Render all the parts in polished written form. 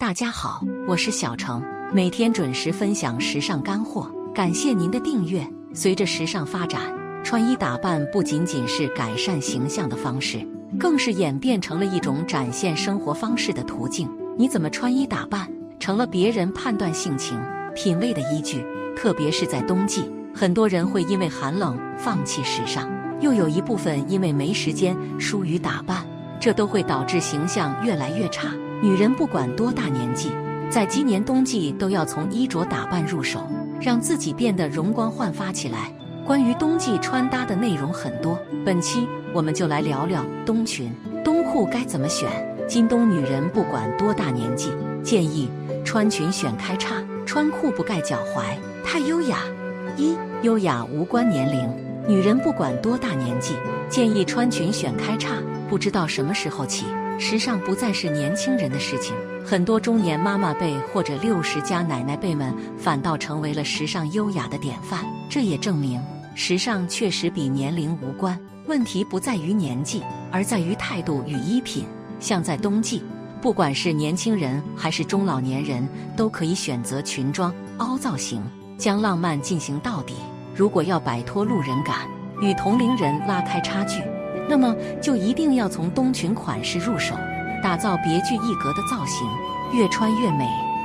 大家好，我是小程，每天准时分享时尚干货，感谢您的订阅。随着时尚发展，穿衣打扮不仅仅是改善形象的方式，更是演变成了一种展现生活方式的途径。你怎么穿衣打扮，成了别人判断性情、品味的依据。特别是在冬季，很多人会因为寒冷放弃时尚，又有一部分因为没时间疏于打扮，这都会导致形象越来越差。女人不管多大年纪，在今年冬季都要从衣着打扮入手，让自己变得容光焕发起来。关于冬季穿搭的内容很多，本期我们就来聊聊冬裙、冬裤该怎么选。今冬女人不管多大年纪，建议穿裙选开叉，穿裤不盖脚踝，太优雅。一、优雅无关年龄。女人不管多大年纪，建议穿裙选开叉。不知道什么时候起，时尚不再是年轻人的事情，很多中年妈妈辈或者60加奶奶辈们反倒成为了时尚优雅的典范。这也证明时尚确实比年龄无关，问题不在于年纪，而在于态度与衣品。像在冬季，不管是年轻人还是中老年人，都可以选择裙装凹造型，将浪漫进行到底。如果要摆脱路人感，与同龄人拉开差距，那么就一定要从冬裙款式入手，打造别具一格的造型，越穿越美。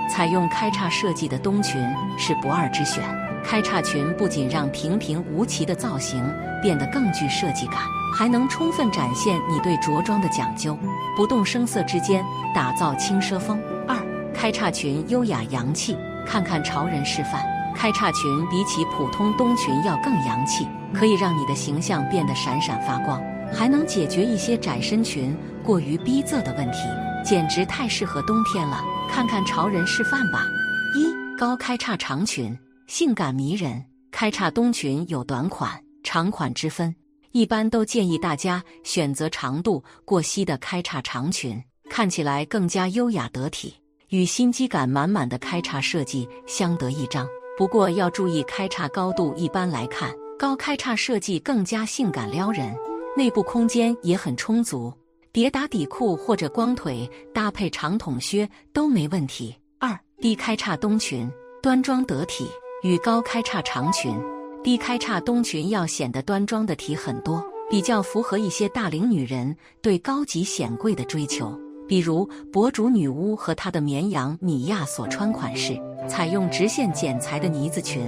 采用开叉设计的冬裙是不二之选。开叉裙不仅让平平无奇的造型变得更具设计感，还能充分展现你对着装的讲究，不动声色之间打造轻奢风。二、开叉裙优雅洋气。看看潮人示范，开叉裙比起普通冬裙要更洋气，可以让你的形象变得闪闪发光，还能解决一些窄身裙过于逼仄的问题，简直太适合冬天了。看看潮人示范吧。一、高开叉长裙，性感迷人。开叉冬裙有短款、长款之分，一般都建议大家选择长度过膝的开叉长裙，看起来更加优雅得体，与心机感满满的开叉设计相得益彰。不过要注意开叉高度，一般来看，高开叉设计更加性感撩人，内部空间也很充足，跌打底裤或者光腿搭配长筒靴都没问题。二、低开叉冬裙，端庄得体。与高开叉长裙，低开叉冬裙要显得端庄得体很多，比较符合一些大龄女人对高级显贵的追求，比如博主女巫和她的绵羊米娅所穿款式，采用直线剪裁的呢子裙，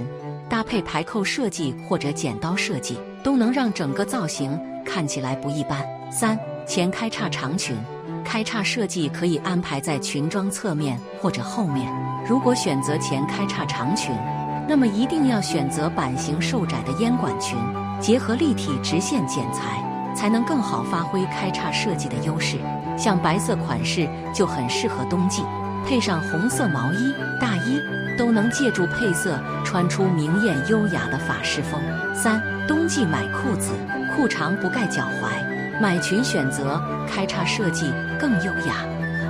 搭配排扣设计或者剪刀设计，都能让整个造型看起来不一般。三、前开叉长裙，开叉设计可以安排在裙装侧面或者后面。如果选择前开叉长裙，那么一定要选择版型瘦窄的烟管裙，结合立体直线剪裁，才能更好发挥开叉设计的优势。像白色款式就很适合冬季，配上红色毛衣、大衣，都能借助配色穿出明艳优雅的法式风。三、冬季买裤子，裤长不盖脚踝。买裙选择开叉设计更优雅，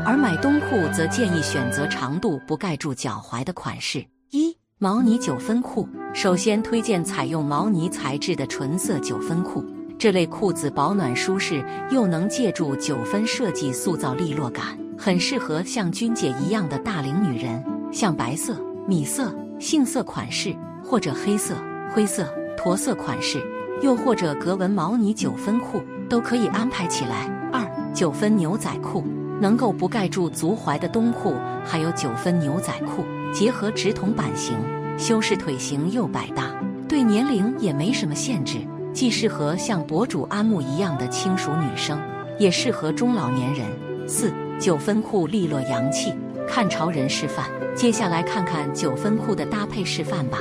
而买冬裤则建议选择长度不盖住脚踝的款式。一、毛呢9分裤。首先推荐采用毛呢材质的纯色9分裤，这类裤子保暖舒适，又能借助9分设计塑造利落感，很适合像君姐一样的大龄女人。像白色、米色、杏色款式，或者黑色、灰色、驼色款式，又或者格纹毛呢9分裤，都可以安排起来。二、9分牛仔裤，能够不盖住足踝的冬裤，还有9分牛仔裤，结合直筒版型，修饰腿型又百搭，对年龄也没什么限制，既适合像博主安慕一样的轻熟女生，也适合中老年人。四、9分裤利落洋气，看潮人示范。接下来看看9分裤的搭配示范吧。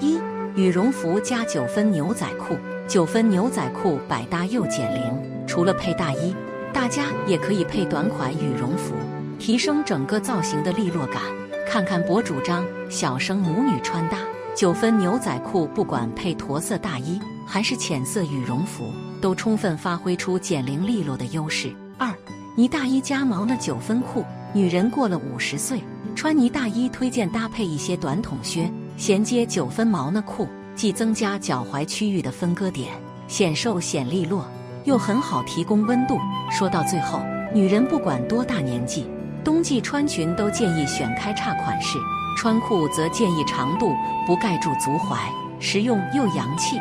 一、羽绒服加9分牛仔裤。9分牛仔裤百搭又减龄，除了配大衣，大家也可以配短款羽绒服，提升整个造型的利落感。看看博主张小生母女穿搭，9分牛仔裤不管配驼色大衣还是浅色羽绒服，都充分发挥出减龄利落的优势。二、呢大衣加毛呢9分裤。女人过了50岁，穿呢大衣推荐搭配一些短筒靴，衔接9分毛呢裤，既增加脚踝区域的分割点，显瘦显利落，又很好提供温度。说到最后，女人不管多大年纪，冬季穿裙都建议选开叉款式，穿裤则建议长度，不盖住足踝，实用又洋气。